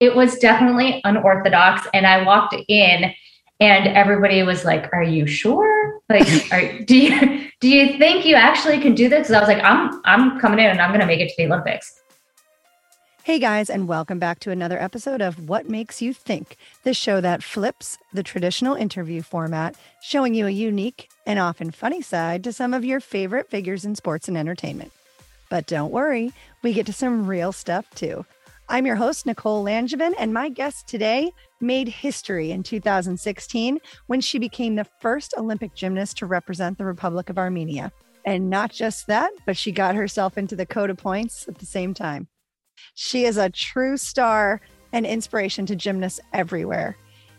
It was definitely unorthodox. And I walked in and everybody was like, are you sure? Like, do you think you actually can do this? Because I was like, I'm coming in and I'm going to make it to the Olympics. Hey guys, and welcome back to another episode of What Makes You Think, the show that flips the traditional interview format, showing you a unique and often funny side to some of your favorite figures in sports and entertainment. But don't worry, we get to some real stuff too. I'm your host, Nicole Langevin, and my guest today made history in 2016 when she became the first Olympic gymnast to represent the Republic of Armenia. And not just that, but she got herself into the Coda points at the same time. She is a true star and inspiration to gymnasts everywhere.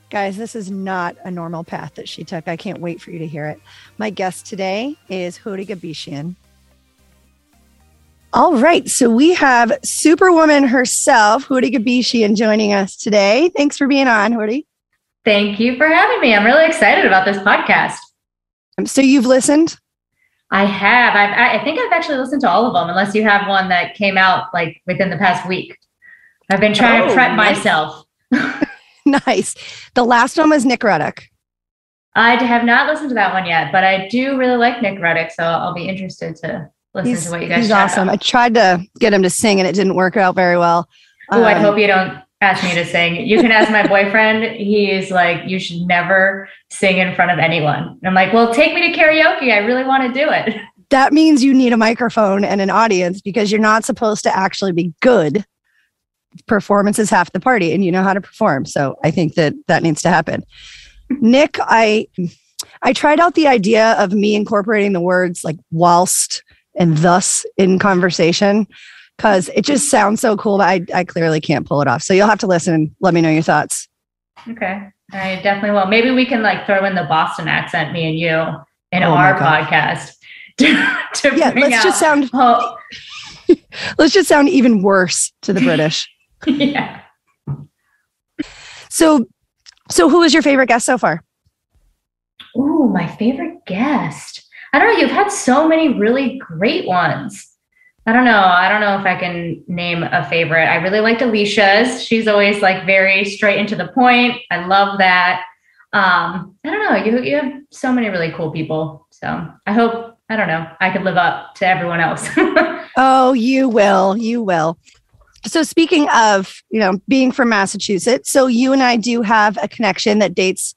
Guys, this is not a normal path that she took. I can't wait for you to hear it. My guest today is Huri Gabishian. All right, so we have Superwoman herself, Huri Gabishian, joining us today. Thanks for being on, Huri. Thank you for having me. I'm really excited about this podcast. So you've listened? I have. I think I've actually listened to all of them, unless you have one that came out like within the past week. I've been trying to prep myself. Nice. The last one was Nick Ruddock. I have not listened to that one yet, but I do really like Nick Ruddock, so I'll be interested to listen to what you guys. He's awesome. About. I tried to get him to sing, and it didn't work out very well. Oh, I hope you don't ask me to sing. You can ask my boyfriend. He's like, you should never sing in front of anyone. And I'm like, well, take me to karaoke. I really want to do it. That means you need a microphone and an audience because you're not supposed to actually be good. Performance is half the party, and you know how to perform. So I think that needs to happen. Nick, I tried out the idea of me incorporating the words like whilst and thus in conversation, because it just sounds so cool, but I clearly can't pull it off. So you'll have to listen and let me know your thoughts. Okay. I definitely will. Maybe we can like throw in the Boston accent, me and you, in our podcast. To yeah, let's just sound even worse to the British. Yeah. So who is your favorite guest so far? Ooh, my favorite guest. I don't know. You've had so many really great ones. I don't know if I can name a favorite. I really liked Alicia's. She's always like very straight into the point. I love that. I don't know. You have so many really cool people. So I hope, I could live up to everyone else. Oh, you will. You will. So speaking of, being from Massachusetts, so you and I do have a connection that dates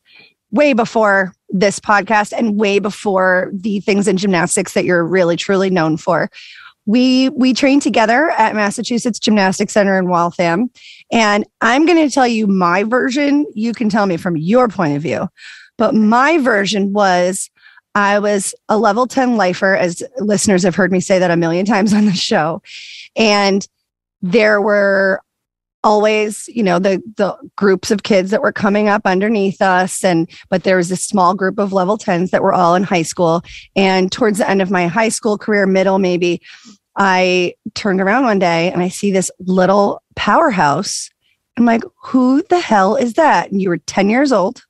way before this podcast and way before the things in gymnastics that you're really, truly known for. We trained together at Massachusetts Gymnastics Center in Waltham, and I'm going to tell you my version. You can tell me from your point of view, but my version was I was a level 10 lifer, as listeners have heard me say that a million times on the show, and there were always, the groups of kids that were coming up underneath us. But there was this small group of level 10s that were all in high school. And towards the end of my high school career, middle, maybe, I turned around one day and I see this little powerhouse. I'm like, who the hell is that? And you were 10 years old.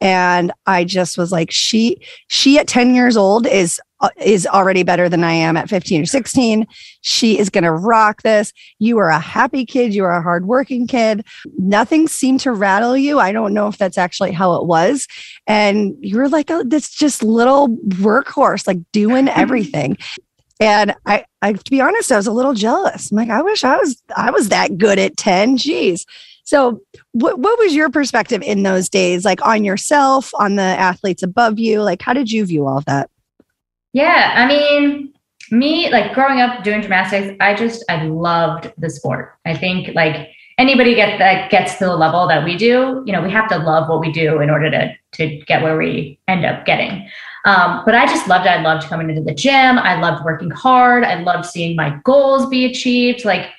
And I just was like, she at 10 years old is already better than I am at 15 or 16. She is going to rock this. You are a happy kid. You are a hardworking kid. Nothing seemed to rattle you. I don't know if that's actually how it was. And you were like this just little workhorse, like doing everything. And I, to be honest, I was a little jealous. I'm like, I wish I was that good at 10. Geez. So what was your perspective in those days, like on yourself, on the athletes above you? Like, how did you view all of that? Yeah. I mean, me, like growing up doing gymnastics, I loved the sport. I think like anybody gets to the level that we do, we have to love what we do in order to get where we end up getting. But I just loved it. I loved coming into the gym. I loved working hard. I loved seeing my goals be achieved. Like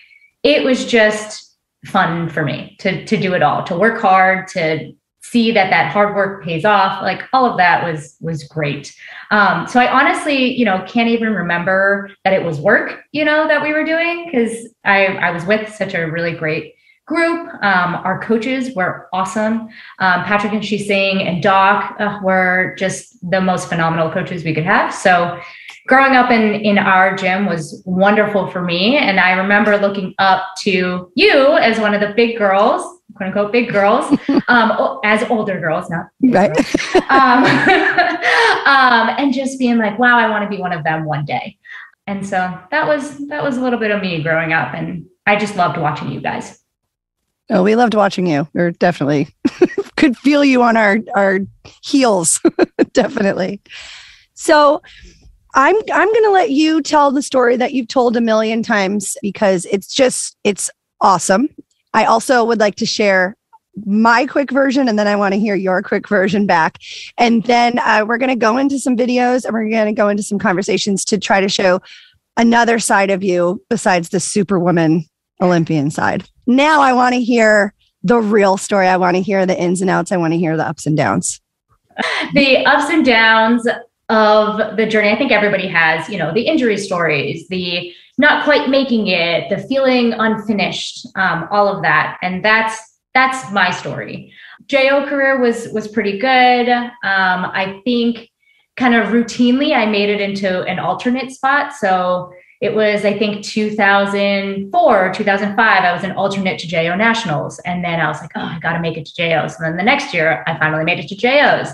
it was just fun for me to do it all, to work hard, to see that hard work pays off. Like all of that was great. So I honestly, can't even remember that it was work, that we were doing. Cause I was with such a really great group. Our coaches were awesome. Patrick and Shi Sing and Doc were just the most phenomenal coaches we could have. So growing up in our gym was wonderful for me. And I remember looking up to you as one of the big girls, quote unquote, big girls, as older girls, not right. Girls. And just being like, wow, I want to be one of them one day. And so that was a little bit of me growing up. And I just loved watching you guys. Oh, we loved watching you. We're definitely could feel you on our heels. Definitely. So I'm going to let you tell the story that you've told a million times because it's awesome. I also would like to share my quick version, and then I want to hear your quick version back. And then we're going to go into some videos and we're going to go into some conversations to try to show another side of you besides the Superwoman Olympian side. Now I want to hear the real story. I want to hear the ins and outs. I want to hear the ups and downs. The ups and downs of the journey. I think everybody has, the injury stories, the not quite making it, the feeling unfinished, all of that. And that's my story. JO career was pretty good. I think kind of routinely I made it into an alternate spot. So it was, I think, 2004, 2005, I was an alternate to JO Nationals. And then I was like, oh, I got to make it to JOs. And then the next year, I finally made it to JOs.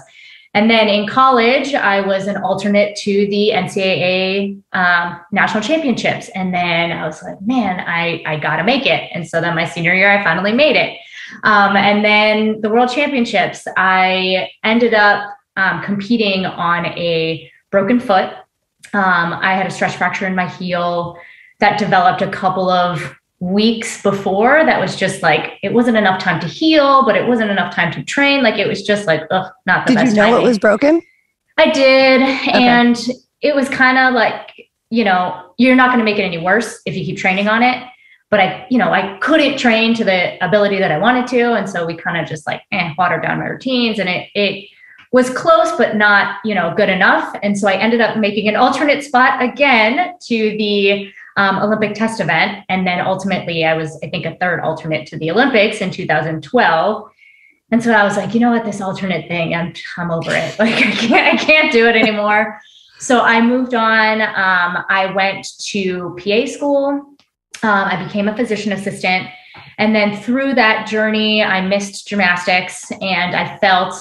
And then in college, I was an alternate to the NCAA National Championships. And then I was like, man, I got to make it. And so then my senior year, I finally made it. And then the World Championships, I ended up competing on a broken foot. I had a stress fracture in my heel that developed a couple of weeks before. That was just like, it wasn't enough time to heal, but it wasn't enough time to train. Like, it was just like, ugh, not the best. Did you know timing. It was broken? I did. Okay. And it was kind of like, you're not going to make it any worse if you keep training on it. But I couldn't train to the ability that I wanted to. And so we kind of just like, watered down my routines, and it was close, but not, good enough. And so I ended up making an alternate spot again to the Olympic test event. And then ultimately I was, I think, a third alternate to the Olympics in 2012. And so I was like, you know what, this alternate thing, I'm over it. Like, I can't do it anymore. So I moved on. I went to PA school. I became a physician assistant. And then through that journey, I missed gymnastics and I felt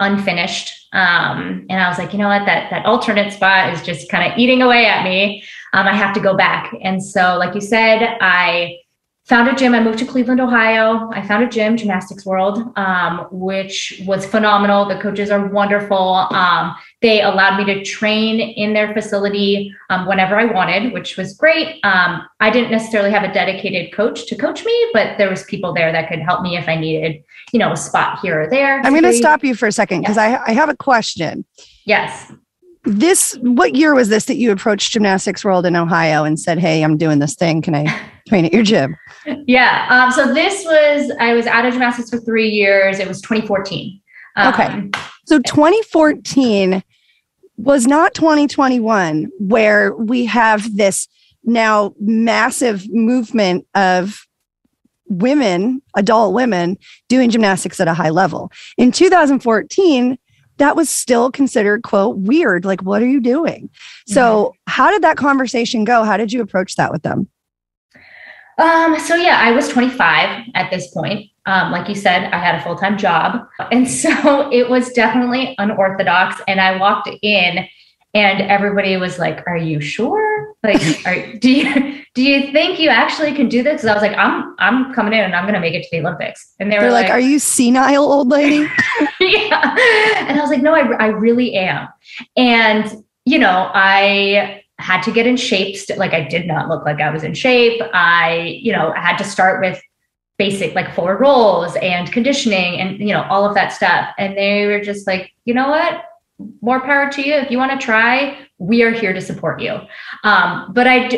unfinished. And I was like, you know what, that alternate spot is just kind of eating away at me. I have to go back. And so, like you said, I found a gym. I moved to Cleveland, Ohio. I found a gym, Gymnastics World, which was phenomenal. The coaches are wonderful. They allowed me to train in their facility whenever I wanted, which was great. I didn't necessarily have a dedicated coach to coach me, but there was people there that could help me if I needed, a spot here or there. I'm going to stop you for a second because I have a question. Yes. What year was this that you approached Gymnastics World in Ohio and said, hey, I'm doing this thing. Can I train at your gym? Yeah. So I was out of gymnastics for 3 years. It was 2014. Okay. So 2014 was not 2021, where we have this now massive movement of women, adult women, doing gymnastics at a high level. In 2014, that was still considered, quote, weird. Like, what are you doing? So how did that conversation go? How did you approach that with them? I was 25 at this point. Like you said, I had a full-time job. And so it was definitely unorthodox. And I walked in and everybody was like, are you sure? Like, do you think you actually can do this? Cause I was like, I'm coming in and I'm going to make it to the Olympics. And they're like, are you senile, old lady? Yeah. And I was like, no, I really am. And, I had to get in shape. Like, I did not look like I was in shape. I had to start with basic, like, forward rolls and conditioning and, all of that stuff. And they were just like, you know what? More power to you. If you want to try, we are here to support you. But I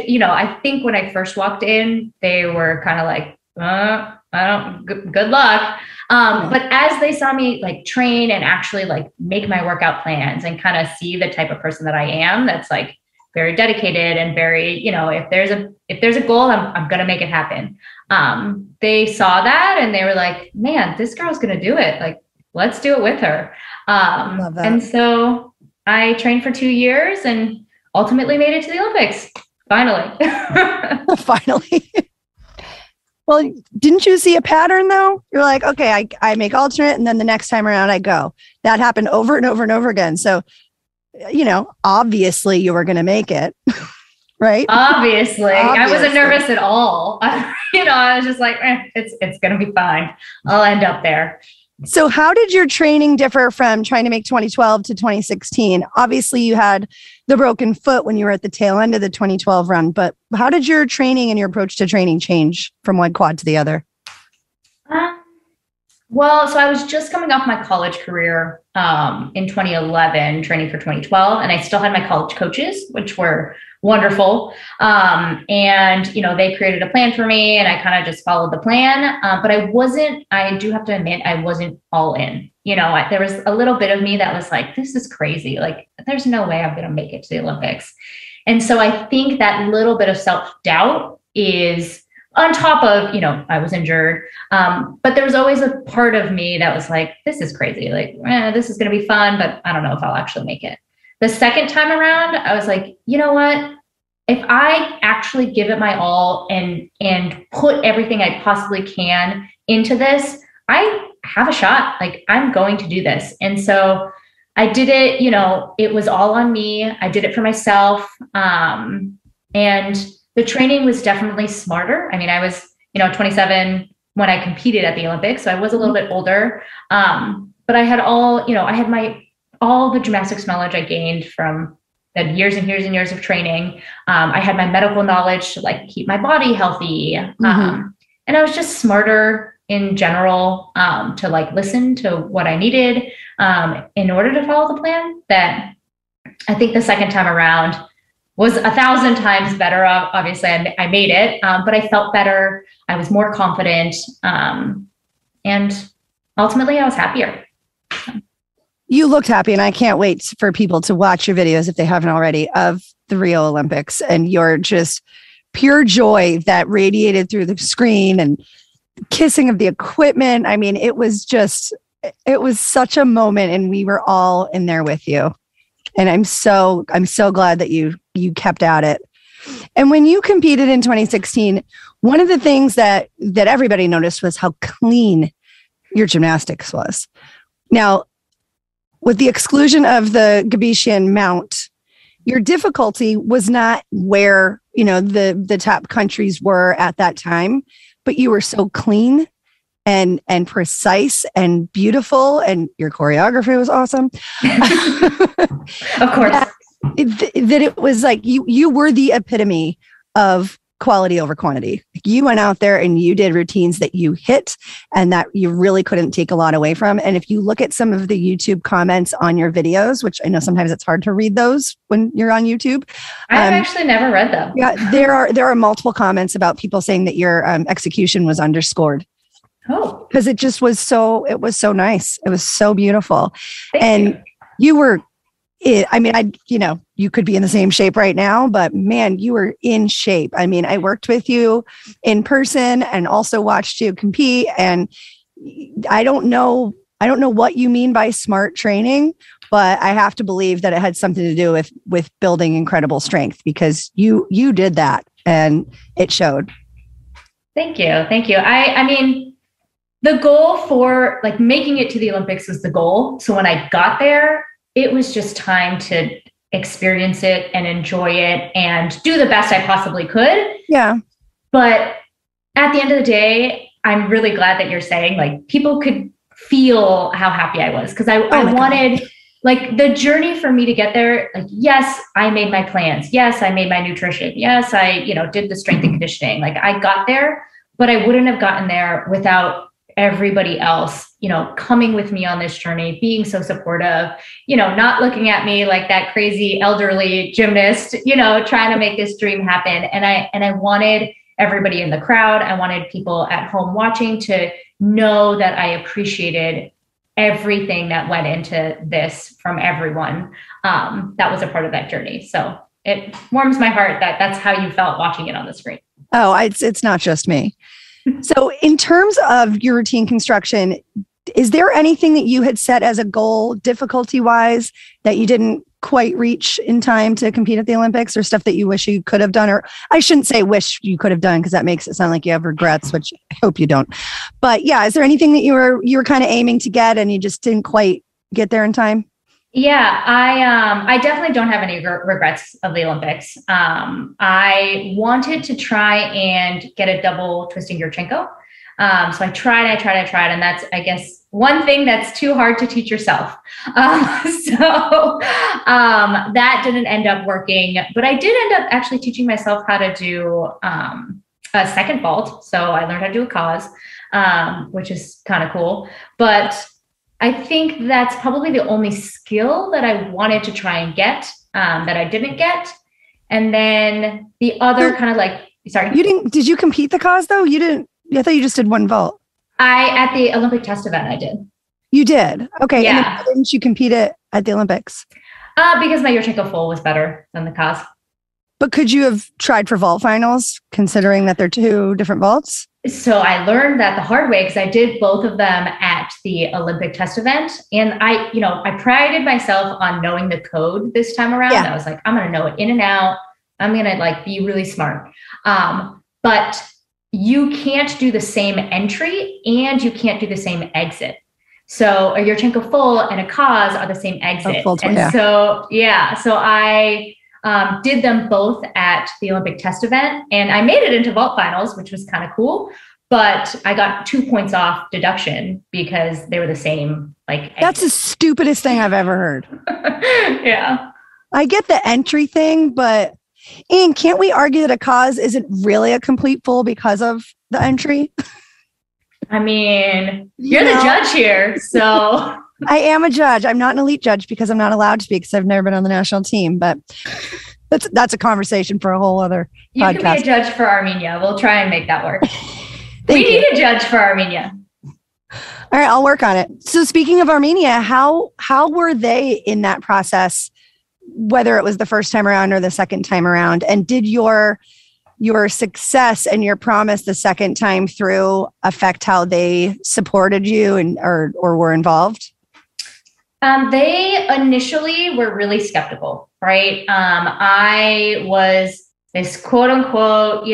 think when I first walked in, they were kind of like, good luck. But as they saw me like train and actually like make my workout plans and kind of see the type of person that I am, that's like very dedicated and very, if there's a goal, I'm going to make it happen. They saw that and they were like, man, this girl's going to do it. Like, let's do it with her. And so I trained for 2 years and ultimately made it to the Olympics. Finally. Finally. Well, didn't you see a pattern though? You're like, okay, I make alternate. And then the next time around I go. That happened over and over and over again. So, you know, obviously you were going to make it. Right? Obviously. I wasn't nervous at all. I was just like, it's going to be fine. I'll end up there. So how did your training differ from trying to make 2012 to 2016? Obviously, you had the broken foot when you were at the tail end of the 2012 run, but how did your training and your approach to training change from one quad to the other? Well, so I was just coming off my college career in 2011, training for 2012, and I still had my college coaches, which were wonderful. And, you know, they created a plan for me and I kind of just followed the plan. But I do have to admit, I wasn't all in. You know, there was a little bit of me that was like, this is crazy. Like, there's no way I'm going to make it to the Olympics. And so I think that little bit of self-doubt is on top of, you know, I was injured. But there was always a part of me that was like, this is crazy. Like, this is going to be fun, but I don't know if I'll actually make it. The second time around, I was like, you know what? If I actually give it my all and put everything I possibly can into this, I have a shot. Like, I'm going to do this. And so I did it, you know, it was all on me. I did it for myself. And the training was definitely smarter. I mean, I was, 27 when I competed at the Olympics, so I was a little bit older. But I had all the gymnastics knowledge I gained from the years and years and years of training. I had my medical knowledge to like keep my body healthy. And I was just smarter in general, to like listen to what I needed, in order to follow the plan. That I think the second time around was 1,000 times better. Obviously I made it, but I felt better. I was more confident. And ultimately I was happier. You looked happy, and I can't wait for people to watch your videos if they haven't already of the Rio Olympics and your just pure joy that radiated through the screen and kissing of the equipment. I mean, it was such a moment, and we were all in there with you. And I'm so glad that you kept at it. And when you competed in 2016, one of the things that everybody noticed was how clean your gymnastics was. Now, with the exclusion of the Gabishian Mount, your difficulty was not where, the top countries were at that time, but you were so clean and precise and beautiful, and your choreography was awesome. Of course. That it was like you were the epitome of quality over quantity. You went out there and you did routines that you hit and that you really couldn't take a lot away from. And if you look at some of the YouTube comments on your videos, which I know sometimes it's hard to read those when you're on YouTube. I've actually never read them. Yeah, there are multiple comments about people saying that your execution was underscored. Oh, because it was so nice. It was so beautiful. Thank you. You were. You could be in the same shape right now, but man, you were in shape. I mean, I worked with you in person and also watched you compete. And I don't know what you mean by smart training, but I have to believe that it had something to do with building incredible strength, because you did that and it showed. Thank you. Thank you. The goal for like making it to the Olympics was the goal. So when I got there, it was just time to experience it and enjoy it and do the best I possibly could. Yeah. But at the end of the day, I'm really glad that you're saying like people could feel how happy I was. Cause I wanted like the journey for me to get there. Like, yes, I made my plans. Yes, I made my nutrition. Yes, I, did the strength and conditioning. Like I got there, but I wouldn't have gotten there without everybody else, coming with me on this journey, being so supportive, not looking at me like that crazy elderly gymnast, trying to make this dream happen. And I wanted everybody in the crowd. I wanted people at home watching to know that I appreciated everything that went into this from everyone. That was a part of that journey. So it warms my heart that's how you felt watching it on the screen. Oh, it's not just me. So in terms of your routine construction, is there anything that you had set as a goal difficulty-wise that you didn't quite reach in time to compete at the Olympics, or stuff that you wish you could have done? Or I shouldn't say wish you could have done, because that makes it sound like you have regrets, which I hope you don't. But yeah, is there anything that you were kind of aiming to get and you just didn't quite get there in time? Yeah, I definitely don't have any regrets of the Olympics. I wanted to try and get a double twisting Yurchenko. So I tried, and that's, I guess, one thing that's too hard to teach yourself. So that didn't end up working, but I did end up actually teaching myself how to do a second vault. So I learned how to do a cause, which is kind of cool. But I think that's probably the only skill that I wanted to try and get that I didn't get. And then the other kind of like, sorry. Did you compete the cause though? You didn't. I thought you just did one vault. At the Olympic test event, I did. You did? Okay. Yeah. And then why didn't you compete at the Olympics? Because my Yercheco full was better than the cause. But could you have tried for vault finals, considering that they're two different vaults? So I learned that the hard way, because I did both of them at the Olympic test event. And I prided myself on knowing the code this time around. Yeah. I was like, I'm going to know it in and out. I'm going to like be really smart. But you can't do the same entry and you can't do the same exit. So a Yurchenko full and a cause are the same exit. So I did them both at the Olympic test event, and I made it into vault finals, which was kind of cool, but I got 2 points off deduction because they were the same. That's the stupidest thing I've ever heard. Yeah. I get the entry thing, but and can't we argue that a cause isn't really a complete full because of the entry? I mean, you're the judge here, so. I am a judge. I'm not an elite judge because I'm not allowed to be, because I've never been on the national team, but that's a conversation for a whole other podcast. You can be a judge for Armenia. We'll try and make that work. We need a judge for Armenia. All right, I'll work on it. So speaking of Armenia, how were they in that process, whether it was the first time around or the second time around? And did your success and your promise the second time through affect how they supported you and or were involved? They initially were really skeptical, right? I was this quote unquote,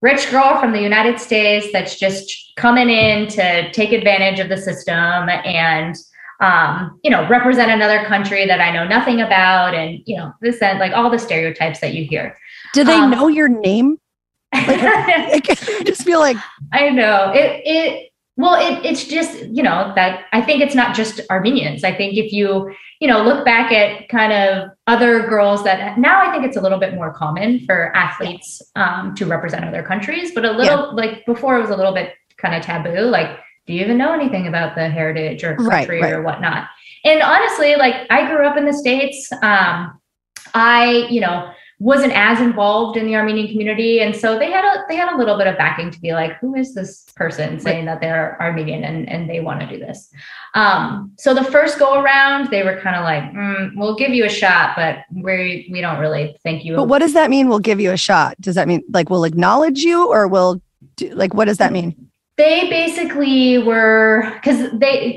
rich girl from the United States that's just coming in to take advantage of the system and represent another country that I know nothing about, and this and like all the stereotypes that you hear. Do they know your name? I just feel like I know it. Well, it's just that I think it's not just Armenians. I think if you look back at kind of other girls that now I think it's a little bit more common for athletes to represent other countries, but a little like before it was a little bit kind of taboo, like. Do you even know anything about the heritage or country or whatnot? And honestly, I grew up in the States. I, wasn't as involved in the Armenian community. And so they had a little bit of backing to be like, who is this person saying that they're Armenian and they want to do this? So the first go around, they were kind of like, we'll give you a shot, but we don't really think you. But what does that mean? We'll give you a shot. Does that mean we'll acknowledge you, or what does that mean? They basically were, because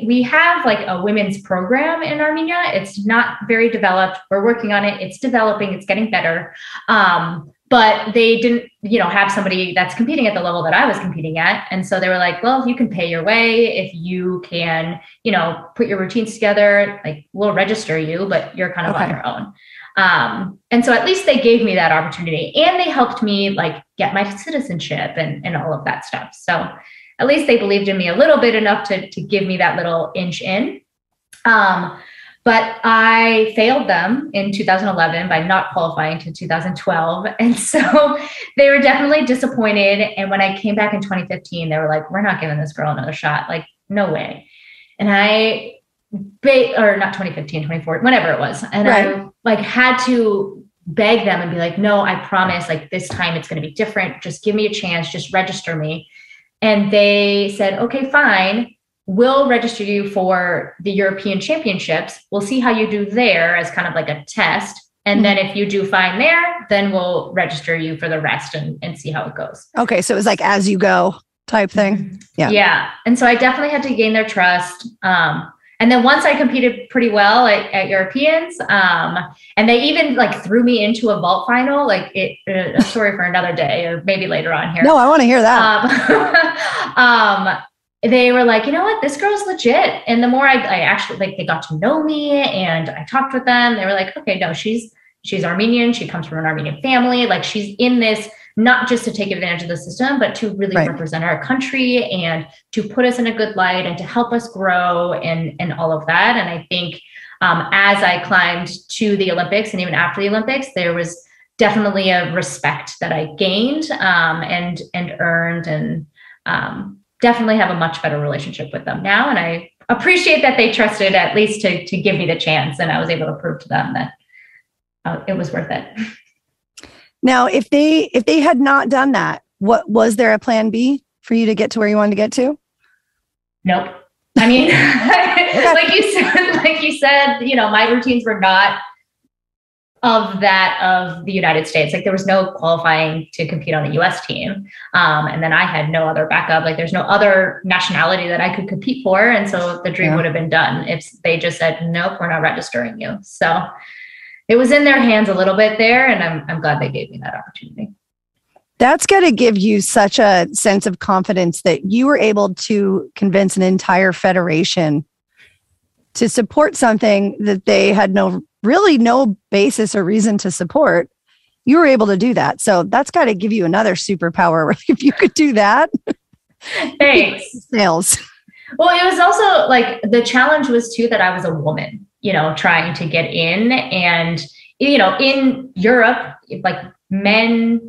we have a women's program in Armenia. It's not very developed. We're working on it. It's developing. It's getting better. But they didn't, have somebody that's competing at the level that I was competing at. And so they were like, well, you can pay your way if you can, put your routines together, we'll register you, but you're kind of on your own. And so at least they gave me that opportunity, and they helped me get my citizenship and all of that stuff. So at least they believed in me a little bit enough to give me that little inch in. But I failed them in 2011 by not qualifying to 2012. And so they were definitely disappointed. And when I came back in 2015, they were like, we're not giving this girl another shot. No way. And or not 2015, 2014, whenever it was. And I had to beg them and be like, no, I promise, this time it's going to be different. Just give me a chance. Just register me. And they said, okay, fine. We'll register you for the European Championships. We'll see how you do there as kind of a test. And then if you do fine there, then we'll register you for the rest and see how it goes. Okay. So it was like, as you go type thing. Yeah. Yeah. And so I definitely had to gain their trust. And then once I competed pretty well at Europeans, and they even like threw me into a vault final, like a story for another day or maybe later on here. No, I want to hear that. They were like, you know what, this girl's legit. And the more I actually, like, they got to know me and I talked with them. They were like, okay, no, she's Armenian. She comes from an Armenian family. Like, she's in this, not just to take advantage of the system, but to really represent our country and to put us in a good light and to help us grow and all of that. And I think as I climbed to the Olympics and even after the Olympics, there was definitely a respect that I gained and earned, and definitely have a much better relationship with them now. And I appreciate that they trusted at least to give me the chance. And I was able to prove to them that it was worth it. Now, if they had not done that, what was there a plan B for you to get to where you wanted to get to? Nope. I mean, like you said, you know, my routines were not of that of the United States. Like, there was no qualifying to compete on a U.S. team. And then I had no other backup. Like, there's no other nationality that I could compete for. And so the dream would have been done if they just said, nope, we're not registering you. So it was in their hands a little bit there, and I'm glad they gave me that opportunity. That's got to give you such a sense of confidence that you were able to convince an entire federation to support something that they had no basis or reason to support. You were able to do that. So that's got to give you another superpower. If you could do that. Thanks. Sales. Well, it was also like the challenge was too that I was a woman, you know, trying to get in, and, you know, in Europe, like men's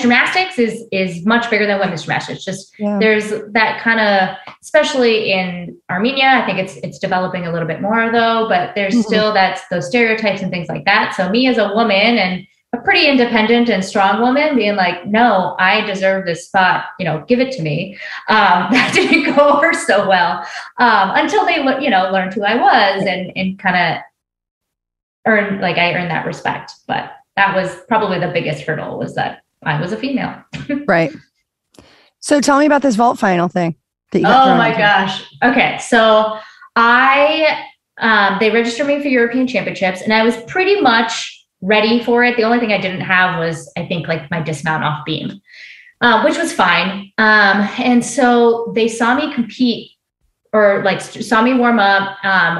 gymnastics is much bigger than women's gymnastics. There's that kind of, especially in Armenia, I think it's developing a little bit more though, but there's still those stereotypes and things like that. So me as a woman and a pretty independent and strong woman being like, no, I deserve this spot, you know, give it to me. That didn't go over so well until they, you know, learned who I was and kind of I earned that respect. But that was probably the biggest hurdle, was that I was a female. Right. So tell me about this vault final thing that you got. Oh my gosh. Okay. So they registered me for European Championships, and I was pretty much ready for it. The only thing I didn't have was, I think, like, my dismount off beam, which was fine. And so they saw me compete, or like saw me warm up,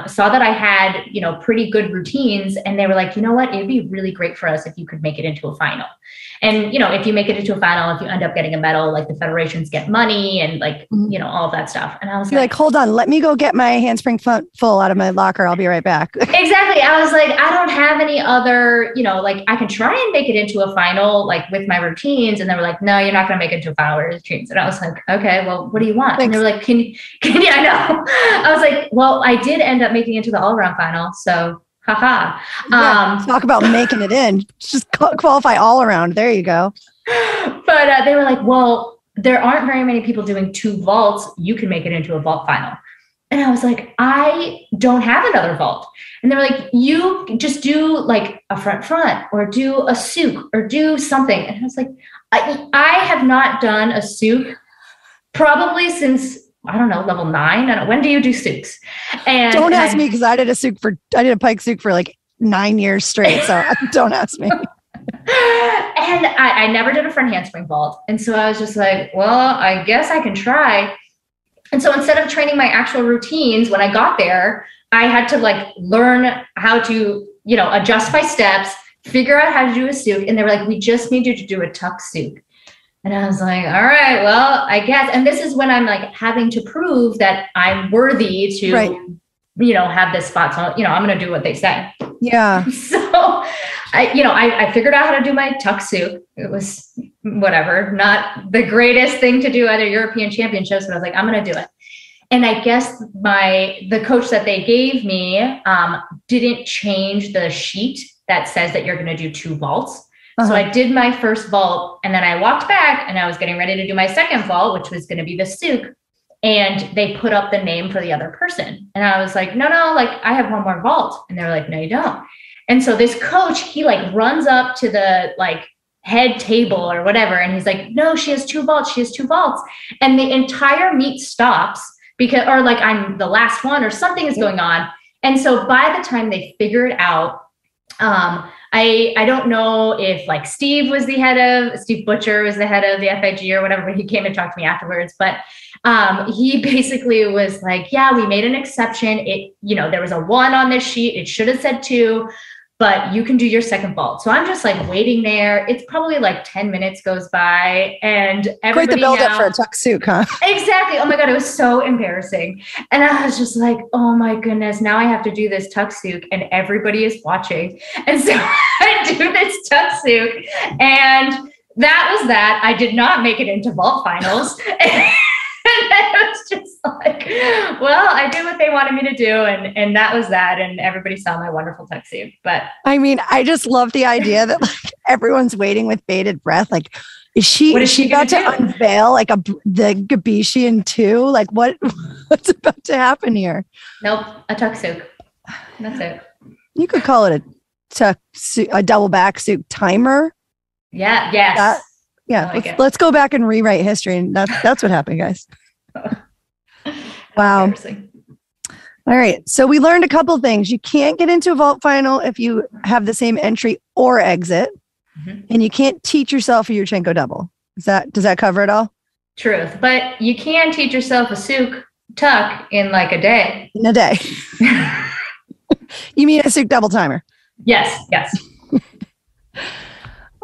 saw that I had, you know, pretty good routines, and they were like, you know what, it'd be really great for us if you could make it into a final. And, you know, if you make it into a final, if you end up getting a medal, like, the federations get money and, like, you know, all of that stuff. And I was like, hold on, let me go get my handspring full out of my locker. I'll be right back. Exactly. I was like, I don't have any other, you know, like, I can try and make it into a final, like, with my routines. And they were like, no, you're not going to make it into a final with routines. And I was like, okay, well, what do you want? Thanks. And they were like, can you, I know. I was like, well, I did end up making it to the all around final. So haha. Talk about making it in. Just qualify all around. There you go. But they were like, well, there aren't very many people doing two vaults. You can make it into a vault final. And I was like, I don't have another vault. And they were like, you just do like a front or do a souk or do something. And I was like, I have not done a souk probably since, I don't know, level 9. I don't, when do you do souks? And don't ask me, because I did a pike souk for like 9 years straight. So don't ask me. And I never did a front handspring vault. And so I was just like, well, I guess I can try. And so instead of training my actual routines, when I got there, I had to like learn how to, you know, adjust my steps, figure out how to do a souk. And they were like, we just need you to do a tuck souk. And I was like, all right, well, I guess. And this is when I'm like having to prove that I'm worthy to, you know, have this spot. So, you know, I'm going to do what they say. Yeah. So I figured out how to do my tuck souk. It was whatever, not the greatest thing to do at a European Championships, but I was like, I'm going to do it. And I guess the coach that they gave me didn't change the sheet that says that you're going to do two vaults. So I did my first vault, and then I walked back, and I was getting ready to do my second vault, which was going to be the souk. And they put up the name for the other person. And I was like, no, like, I have one more vault. And they were like, no, you don't. And so this coach, he like runs up to the like head table or whatever. And he's like, no, she has two vaults. She has two vaults. And the entire meet stops because, or like I'm the last one or something is going on. And so by the time they figure it out, I don't know if like Steve Butcher was the head of the FIG or whatever, but he came and talked to me afterwards. But he basically was like, yeah, we made an exception. It, you know, there was a one on this sheet. It should have said two, but you can do your second vault. So I'm just like waiting there. It's probably like 10 minutes goes by and everybody. Quite the build up for a Tsuk, huh? Exactly. Oh my God. It was so embarrassing. And I was just like, oh my goodness, now I have to do this Tsuk and everybody is watching. And so I do this Tsuk and that was that. I did not make it into vault finals. And then I was just like, well, I did what they wanted me to do. And that was that. And everybody saw my wonderful tuxedo. But I mean, I just love the idea that like everyone's waiting with bated breath. Like, is she about to unveil like the Gabishian too? Like what's about to happen here? Nope. A tuxedo. That's it. You could call it a tuxedo, a double back suit timer. Yeah. Yes. Yeah, like let's go back and rewrite history, and that's what happened, guys. Wow. All right, so we learned a couple things. You can't get into a vault final if you have the same entry or exit, and you can't teach yourself a Yurchenko double. Does that cover it all? Truth, but you can teach yourself a Tsuk in like a day. In a day. You mean a Tsuk double timer? Yes. Yes.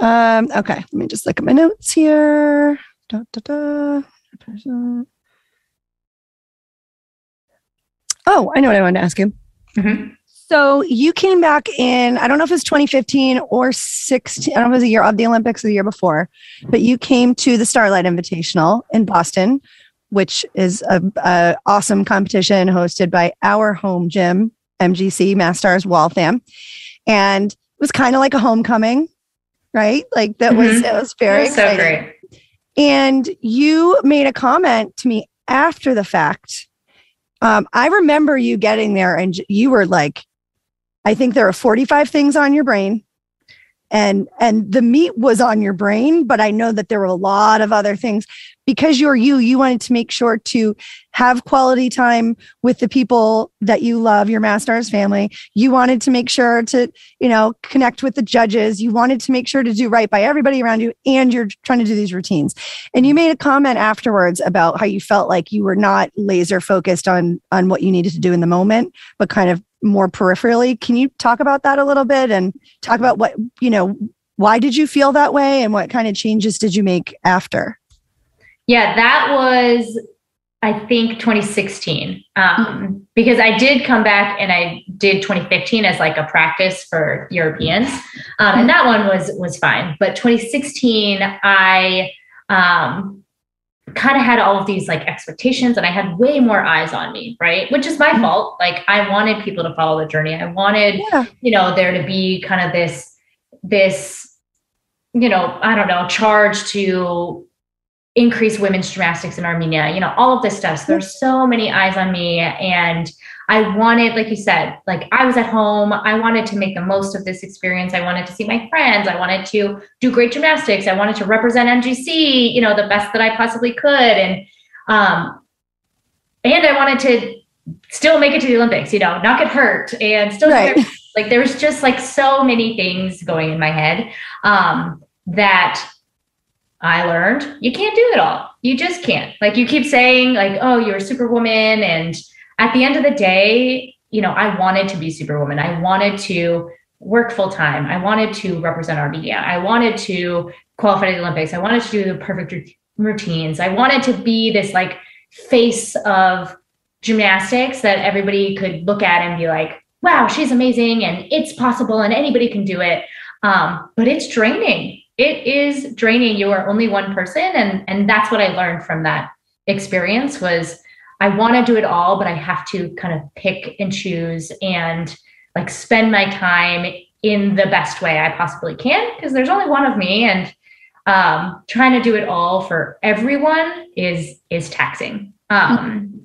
Okay, let me just look at my notes here. Oh, I know what I wanted to ask you. Mm-hmm. So you came back in, I don't know if it's 2015 or 16, I don't know if it was a year of the Olympics or the year before, but you came to the Starlight Invitational in Boston, which is an awesome competition hosted by our home gym, MGC, Mass Stars, Waltham. And it was kind of like a homecoming. Right? Like that was, it was very exciting. So great. And you made a comment to me after the fact. I remember you getting there and you were like, I think there are 45 things on your brain and the meat was on your brain, but I know that there were a lot of other things because you wanted to make sure to have quality time with the people that you love, your Mass Stars family. You wanted to make sure to, connect with the judges. You wanted to make sure to do right by everybody around you. And you're trying to do these routines. And you made a comment afterwards about how you felt like you were not laser focused on what you needed to do in the moment, but kind of more peripherally. Can you talk about that a little bit and talk about what, why did you feel that way and what kind of changes did you make after? Yeah, that was, I think, 2016, because I did come back and I did 2015 as like a practice for Europeans. And that one was fine. But 2016, I kind of had all of these like expectations and I had way more eyes on me, right? Which is my fault. Like I wanted people to follow the journey. I wanted, there to be kind of this, charge to increase women's gymnastics in Armenia, all of this stuff. So there's so many eyes on me. And I wanted, like you said, like I was at home. I wanted to make the most of this experience. I wanted to see my friends. I wanted to do great gymnastics. I wanted to represent MGC, the best that I possibly could. And I wanted to still make it to the Olympics, not get hurt and still like, there was just like so many things going in my head, that I learned you can't do it all. You just can't. Like you keep saying like, oh, you're a superwoman. And at the end of the day, I wanted to be superwoman. I wanted to work full time. I wanted to represent Armenia. I wanted to qualify to the Olympics. I wanted to do the perfect routines. I wanted to be this like face of gymnastics that everybody could look at and be like, wow, she's amazing. And it's possible and anybody can do it. But it's draining. It is draining. You are only one person. And that's what I learned from that experience was I want to do it all, but I have to kind of pick and choose and like spend my time in the best way I possibly can, because there's only one of me, and trying to do it all for everyone is taxing. And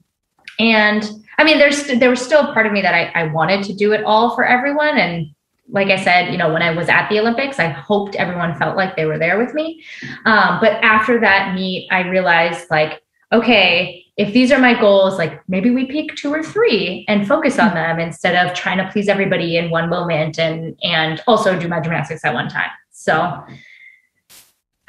I mean, there was still part of me that I wanted to do it all for everyone. And like I said, you know, when I was at the Olympics, I hoped everyone felt like they were there with me. But after that meet, I realized like, okay, if these are my goals, like maybe we pick two or three and focus on them instead of trying to please everybody in one moment and also do my gymnastics at one time. So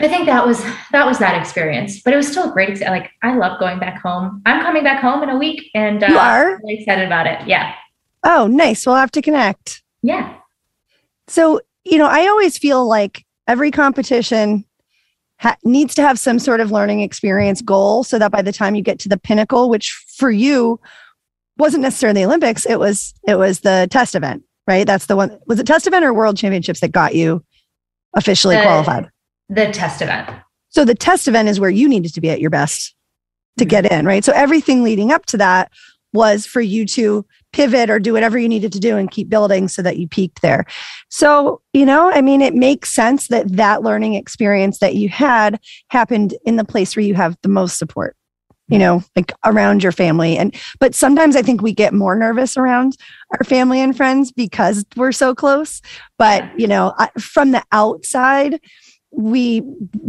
I think that was that experience, but it was still great. Like I love going back home. I'm coming back home in a week and you are? I'm really excited about it. Yeah. Oh, nice. We'll have to connect. Yeah. So, you know, I always feel like every competition needs to have some sort of learning experience goal so that by the time you get to the pinnacle, which for you wasn't necessarily the Olympics, it was the test event, right? That's the one. Was it test event or world championships that got you officially qualified? The test event. So the test event is where you needed to be at your best to get in, right? So everything leading up to that was for you to pivot or do whatever you needed to do and keep building so that you peaked there. So, you know, I mean, it makes sense that that learning experience that you had happened in the place where you have the most support, you know, like around your family. But sometimes I think we get more nervous around our family and friends because we're so close. But, you know, from the outside, we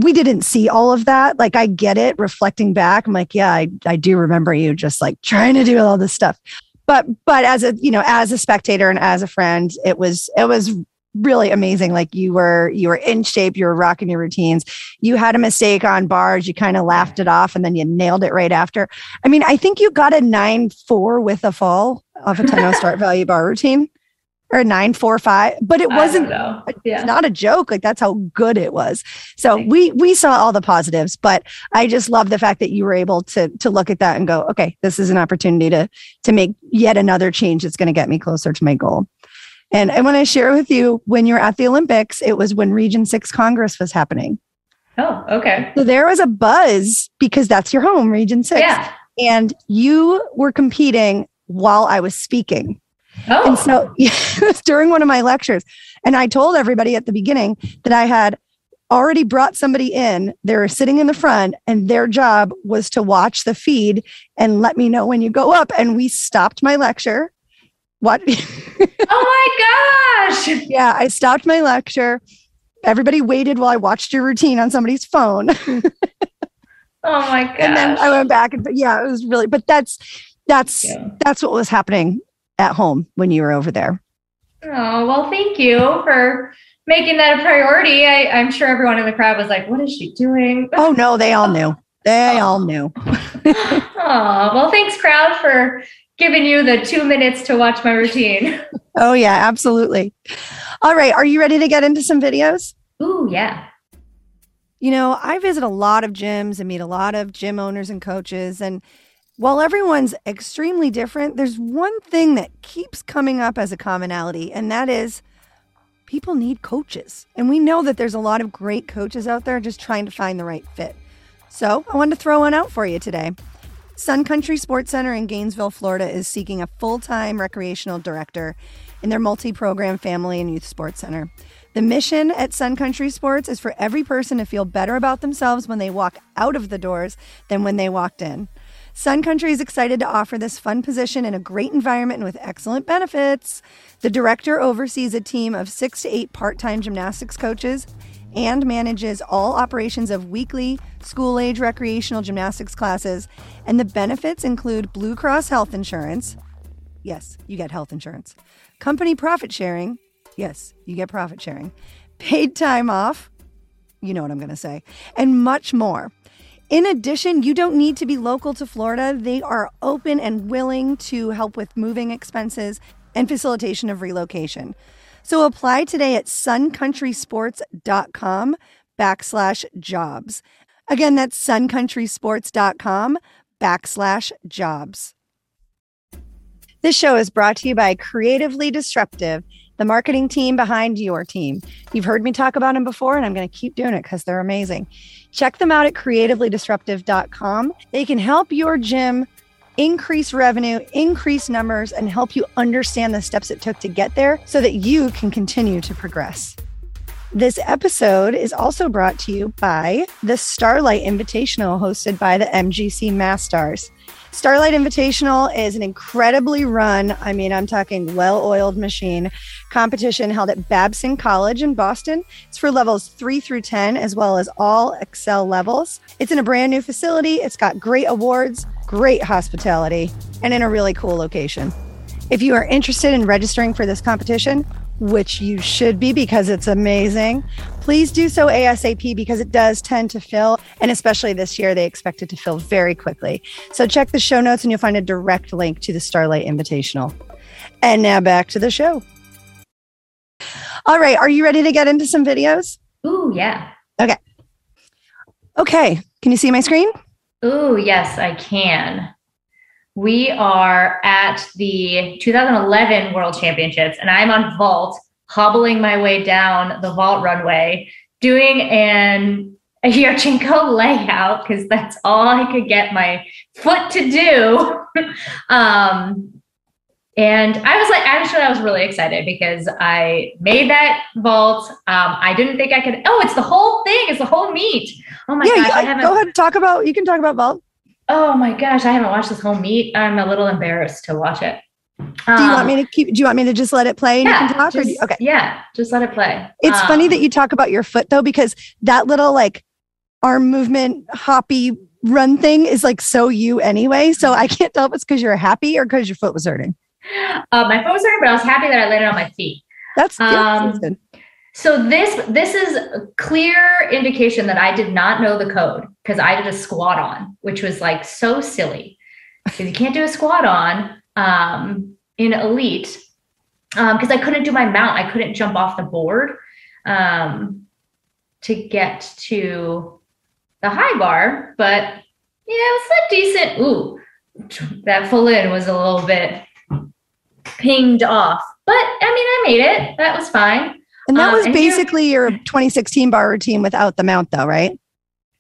didn't see all of that. Like, I get it reflecting back. I'm like, yeah, I do remember you just like trying to do all this stuff. But as a, you know, as a spectator and as a friend, it was really amazing. Like you were in shape, you were rocking your routines. You had a mistake on bars. You kind of laughed it off and then you nailed it right after. I mean, I think you got a 9.4 with a fall off a 10-0 start value bar routine. Or 9.45, but it wasn't. Yeah. It's not a joke. Like, that's how good it was. So we saw all the positives, but I just love the fact that you were able to look at that and go, okay, this is an opportunity to make yet another change that's going to get me closer to my goal. And I want to share with you, when you're at the Olympics, it was when Region 6 Congress was happening. Oh, okay. So there was a buzz because that's your home, Region 6, yeah. And you were competing while I was speaking. Oh. And so it was during one of my lectures. And I told everybody at the beginning that I had already brought somebody in. They were sitting in the front and their job was to watch the feed and let me know when you go up. And we stopped my lecture. What? Oh my gosh. Yeah, I stopped my lecture. Everybody waited while I watched your routine on somebody's phone. Oh my gosh. And then I went back and yeah, it was really, but that's what was happening at home when you were over there. Oh, well, thank you for making that a priority. I'm sure everyone in the crowd was like, what is she doing? Oh no, they all knew. They all knew. Oh, well, thanks crowd for giving you the 2 minutes to watch my routine. Oh yeah, absolutely. All right. Are you ready to get into some videos? Ooh, yeah. You know, I visit a lot of gyms and meet a lot of gym owners and coaches, and while everyone's extremely different, there's one thing that keeps coming up as a commonality, and that is people need coaches. And we know that there's a lot of great coaches out there just trying to find the right fit. So I wanted to throw one out for you today. Sun Country Sports Center in Gainesville, Florida is seeking a full-time recreational director in their multi-program family and youth sports center. The mission at Sun Country Sports is for every person to feel better about themselves when they walk out of the doors than when they walked in. Sun Country is excited to offer this fun position in a great environment and with excellent benefits. The director oversees a team of 6 to 8 part-time gymnastics coaches and manages all operations of weekly school-age recreational gymnastics classes. And the benefits include Blue Cross health insurance. Yes, you get health insurance. Company profit sharing. Yes, you get profit sharing. Paid time off. You know what I'm going to say. And much more. In addition, you don't need to be local to Florida. They are open and willing to help with moving expenses and facilitation of relocation. So apply today at suncountrysports.com/jobs. Again, that's suncountrysports.com/jobs. This show is brought to you by Creatively Disruptive, the marketing team behind your team. You've heard me talk about them before, and I'm going to keep doing it because they're amazing. Check them out at creativelydisruptive.com. They can help your gym increase revenue, increase numbers, and help you understand the steps it took to get there so that you can continue to progress. This episode is also brought to you by the Starlight Invitational hosted by the MGC Mass Stars. Starlight Invitational is an incredibly run, I mean, I'm talking well-oiled machine, competition held at Babson College in Boston. It's for levels 3 through 10, as well as all Excel levels. It's in a brand new facility. It's got great awards, great hospitality, and in a really cool location. If you are interested in registering for this competition, which you should be because it's amazing, please do so ASAP because it does tend to fill. And especially this year, they expect it to fill very quickly. So check the show notes and you'll find a direct link to the Starlight Invitational. And now back to the show. All right. Are you ready to get into some videos? Ooh, yeah. Okay. Okay. Can you see my screen? Ooh, yes, I can. We are at the 2011 World Championships, and I'm on vault, hobbling my way down the vault runway, doing a Yurchenko layout because that's all I could get my foot to do. And I was like, actually, I was really excited because I made that vault. I didn't think I could. Oh, it's the whole thing. It's the whole meet. Oh my gosh! Go ahead and talk about. You can talk about vault. Oh my gosh, I haven't watched this whole meet. I'm a little embarrassed to watch it. Do you want me to just let it play? And yeah, you can talk, or okay. Yeah, just let it play. It's funny that you talk about your foot though, because that little like arm movement, hoppy run thing is like so you anyway. So I can't tell if it's because you're happy or because your foot was hurting. My foot was hurting, but I was happy that I landed on my feet. That's good. So this is a clear indication that I did not know the code because I did a squat on, which was like so silly because you can't do a squat on in elite because I couldn't do my mount. I couldn't jump off the board to get to the high bar, but yeah, it was a decent. Ooh, that full in was a little bit pinged off, but I mean, I made it. That was fine. And that was basically your 2016 bar routine without the mount though, right?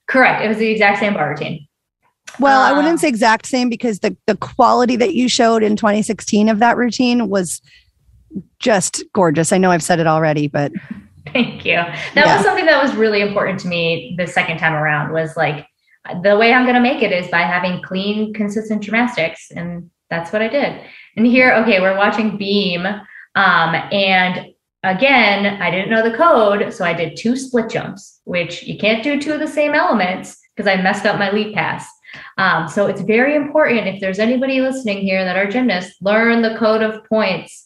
Correct. It was the exact same bar routine. Well, I wouldn't say exact same because the quality that you showed in 2016 of that routine was just gorgeous. I know I've said it already, but. Thank you. That was something that was really important to me the second time around was like, the way I'm going to make it is by having clean, consistent gymnastics. And that's what I did. And here, okay, we're watching beam. And again, I didn't know the code, so I did 2 split jumps, which you can't do 2 of the same elements because I messed up my leap pass. So it's very important if there's anybody listening here that are gymnasts, learn the code of points.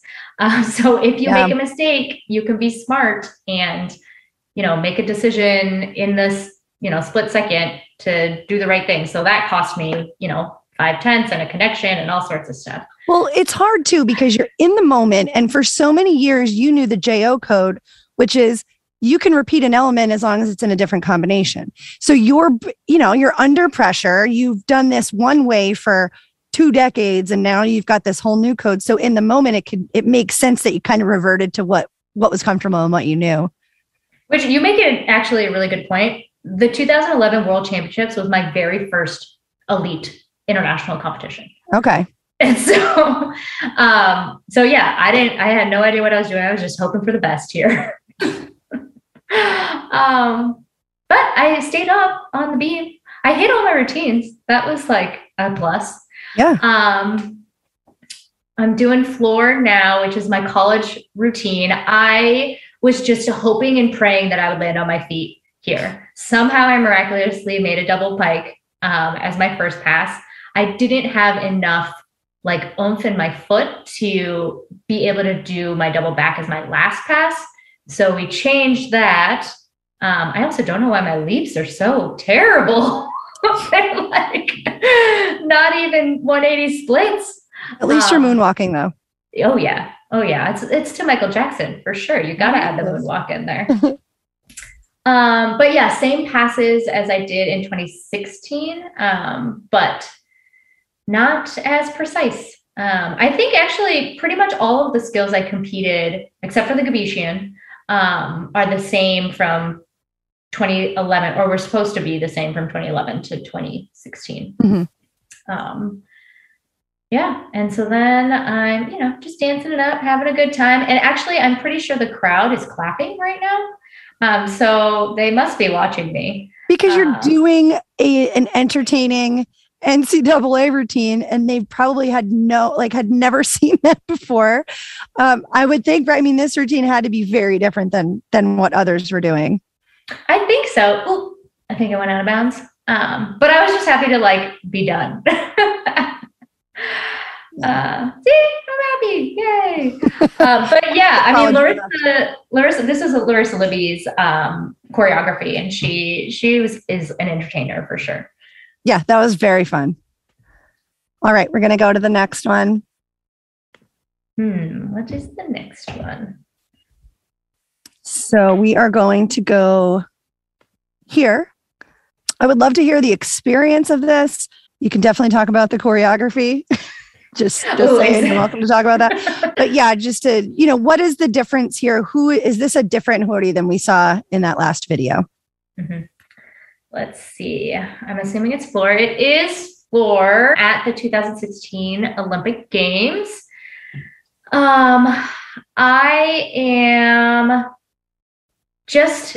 So if you make a mistake, you can be smart and, you know, make a decision in this, you know, split second to do the right thing. So that cost me, you know, 5/10 and a connection and all sorts of stuff. Well, it's hard too, because you're in the moment. And for so many years, you knew the JO code, which is you can repeat an element as long as it's in a different combination. So you're under pressure. You've done this one way for 2 decades and now you've got this whole new code. So in the moment, it makes sense that you kind of reverted to what was comfortable and what you knew. Which you make it actually a really good point. The 2011 World Championships was my very first elite international competition. Okay. And so, yeah, I had no idea what I was doing. I was just hoping for the best here. But I stayed up on the beam. I hit all my routines. That was like a plus. Yeah. I'm doing floor now, which is my college routine. I was just hoping and praying that I would land on my feet here. Somehow I miraculously made a double pike, as my first pass. I didn't have enough like oomph in my foot to be able to do my double back as my last pass. So we changed that. I also don't know why my leaps are so terrible. They're like not even 180 splits. At least you're moonwalking though. Oh yeah. Oh yeah. It's to Michael Jackson for sure. You gotta add the moonwalk in there. But yeah, same passes as I did in 2016. But not as precise. I think actually pretty much all of the skills I competed, except for the Gabishian, are the same from 2011, or were supposed to be the same from 2011 to 2016. Mm-hmm. Yeah. And so then I'm, you know, just dancing it up, having a good time. And actually I'm pretty sure the crowd is clapping right now. So they must be watching me. Because you're doing an entertaining NCAA routine, and they've probably had never seen that before. I would think, I mean, this routine had to be very different than what others were doing. I think so. Ooh, I think I went out of bounds. But I was just happy to be done. See, I'm happy. Yay. But yeah, I mean, Larissa, this is Larissa Libby's choreography, and she is an entertainer for sure. Yeah, that was very fun. All right, we're going to go to the next one. What is the next one? So we are going to go here. I would love to hear the experience of this. You can definitely talk about the choreography. Just saying, you're welcome to talk about that. But yeah, just to, what is the difference here? Who is this? A different Huri than we saw in that last video? Mm-hmm. Let's see. I'm assuming it's floor. It is floor at the 2016 Olympic Games. I am just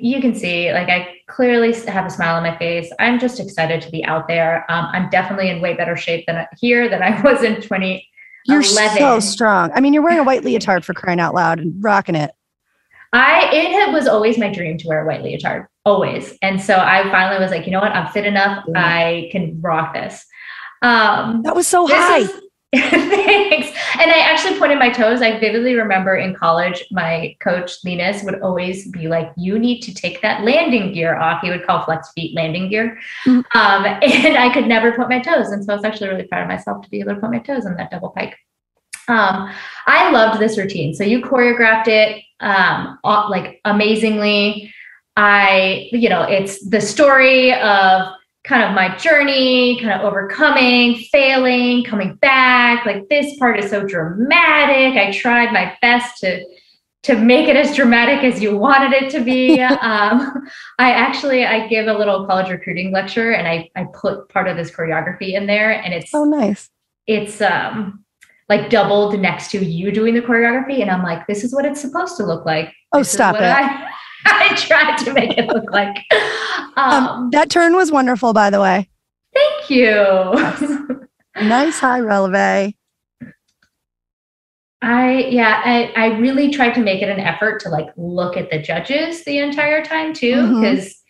you can see, I clearly have a smile on my face. I'm just excited to be out there. I'm definitely in way better shape than I was in 2011. You're so strong. I mean, you're wearing a white leotard, for crying out loud, and rocking it. It was always my dream to wear a white leotard, always. And so I finally was you know what? I'm fit enough. Yeah. I can rock this. That was so high. Thanks. And I actually pointed my toes. I vividly remember in college, my coach, Linus, would always be you need to take that landing gear off. He would call flex feet landing gear. Mm-hmm. And I could never put my toes. And so I was actually really proud of myself to be able to put my toes on that double pike. I loved this routine. So you choreographed it amazingly. It's the story of kind of my journey, kind of overcoming, failing, coming back. This part is so dramatic. I tried my best to make it as dramatic as you wanted it to be. I give a little college recruiting lecture, and I put part of this choreography in there, and it's so nice. It's, doubled next to you doing the choreography. And I'm this is what it's supposed to look like. Oh, stop it. I tried to make it look like. That turn was wonderful, by the way. Thank you. Yes. Nice high releve. I really tried to make it an effort to look at the judges the entire time too. Because,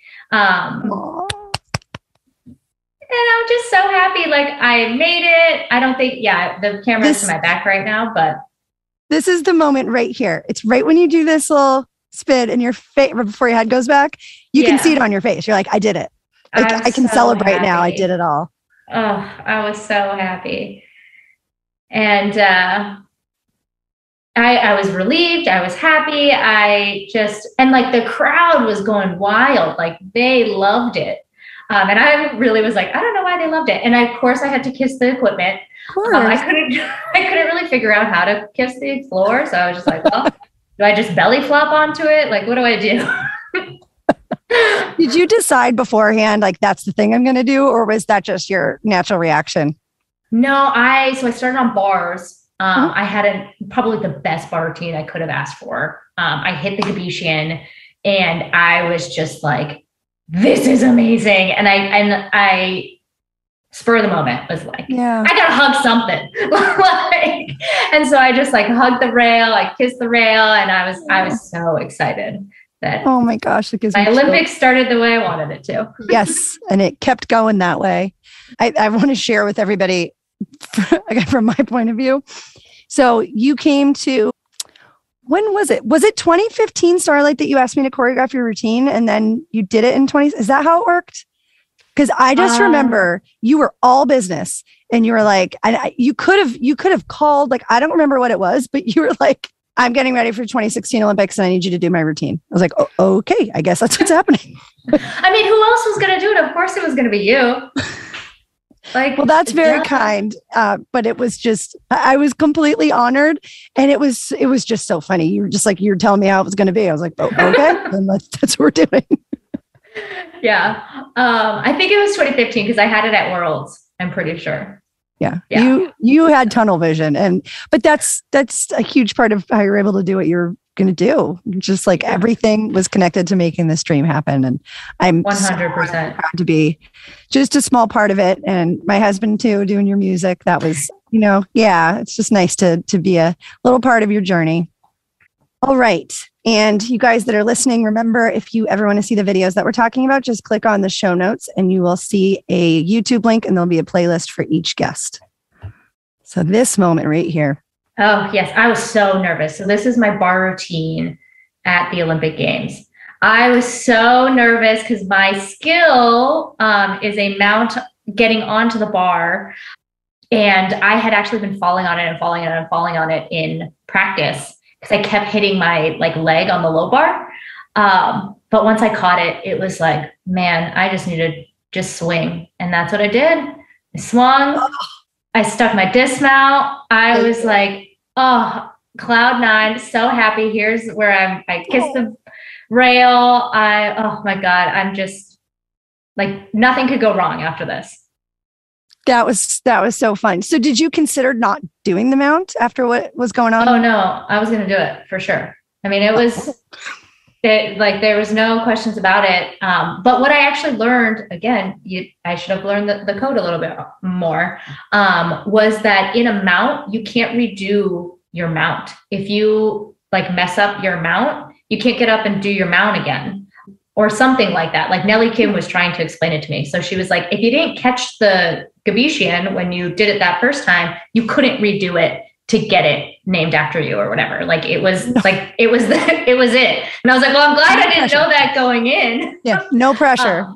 and I'm just so happy. I made it. I don't think, the camera's to my back right now, but. This is the moment right here. It's right when you do this little spin and your face, right before your head goes back, you can see it on your face. You're I did it. I can celebrate now. I did it all. Oh, I was so happy. And I was relieved. I was happy. The crowd was going wild. They loved it. And I really was I don't know why they loved it. And of course I had to kiss the equipment. I couldn't really figure out how to kiss the floor. So I was just well, do I just belly flop onto it? What do I do? Did you decide beforehand, that's the thing I'm going to do? Or was that just your natural reaction? No, I started on bars. I had probably the best bar routine I could have asked for. I hit the Gabishian, and I was just this is amazing. And I spur of the moment was I gotta hug something. And so I just hugged the rail, I kissed the rail, and I was so excited that, oh my gosh, it gives my Olympics chills. Started the way I wanted it to. Yes. And it kept going that way. I want to share with everybody from my point of view. So you came to, when was it? Was it 2015 Starlight that you asked me to choreograph your routine, and then you did it in 20? Is that how it worked? Because I just remember you were all business, and you were you could have called, I don't remember what it was, but you were I'm getting ready for 2016 Olympics, and I need you to do my routine. I was oh, okay, I guess that's what's happening. I mean, who else was going to do it? Of course, it was going to be you. Well, that's very kind. But it was just, I was completely honored, and it was just so funny. You were just you were telling me how it was going to be. I was oh, okay. Then that's what we're doing. Yeah. I think it was 2015 because I had it at Worlds, I'm pretty sure. Yeah. You had tunnel vision, but that's a huge part of how you're able to do what you're going to do. Just like everything was connected to making this dream happen. And I'm 100% proud to be just a small part of it. And my husband too, doing your music. That was, you know, yeah, it's just nice to be a little part of your journey. All right. And you guys that are listening, remember, if you ever want to see the videos that we're talking about, just click on the show notes and you will see a YouTube link and there'll be a playlist for each guest. So this moment right here. Oh, yes. I was so nervous. So this is my bar routine at the Olympic Games. I was so nervous because my skill is a mount getting onto the bar. And I had actually been falling on it and falling on it and falling on it in practice. I kept hitting my leg on the low bar. But once I caught it, it was like, man, I just need to just swing. And that's what I did. I swung. I stuck my dismount. I was like, oh, cloud nine. So happy. Here's where I kissed the rail. Oh my God. I'm just like, nothing could go wrong after this. That was so fun. So did you consider not doing the mount after what was going on? Oh no, I was going to do it for sure. I mean, there was no questions about it. But what I actually learned, again, I should have learned the code a little bit more, was that in a mount, you can't redo your mount. If you mess up your mount, you can't get up and do your mount again. Or something like that. Like Nellie Kim was trying to explain it to me. So she was like, if you didn't catch the Gabishian when you did it that first time, you couldn't redo it to get it named after you or whatever. It was it. And I was like, well, I'm glad I didn't know that going in. Yeah, no pressure.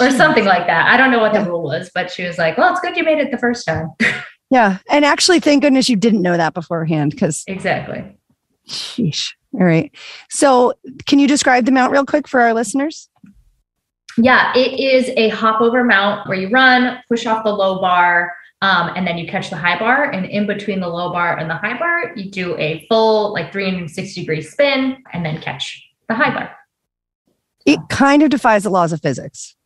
Or something like that. I don't know what the rule was, but she was like, well, it's good you made it the first time. Yeah. And actually, thank goodness you didn't know that beforehand. Exactly. Sheesh. All right. So can you describe the mount real quick for our listeners? Yeah, it is a hop over mount where you run, push off the low bar, and then you catch the high bar. And in between the low bar and the high bar, you do a full 360 degree spin and then catch the high bar. It kind of defies the laws of physics.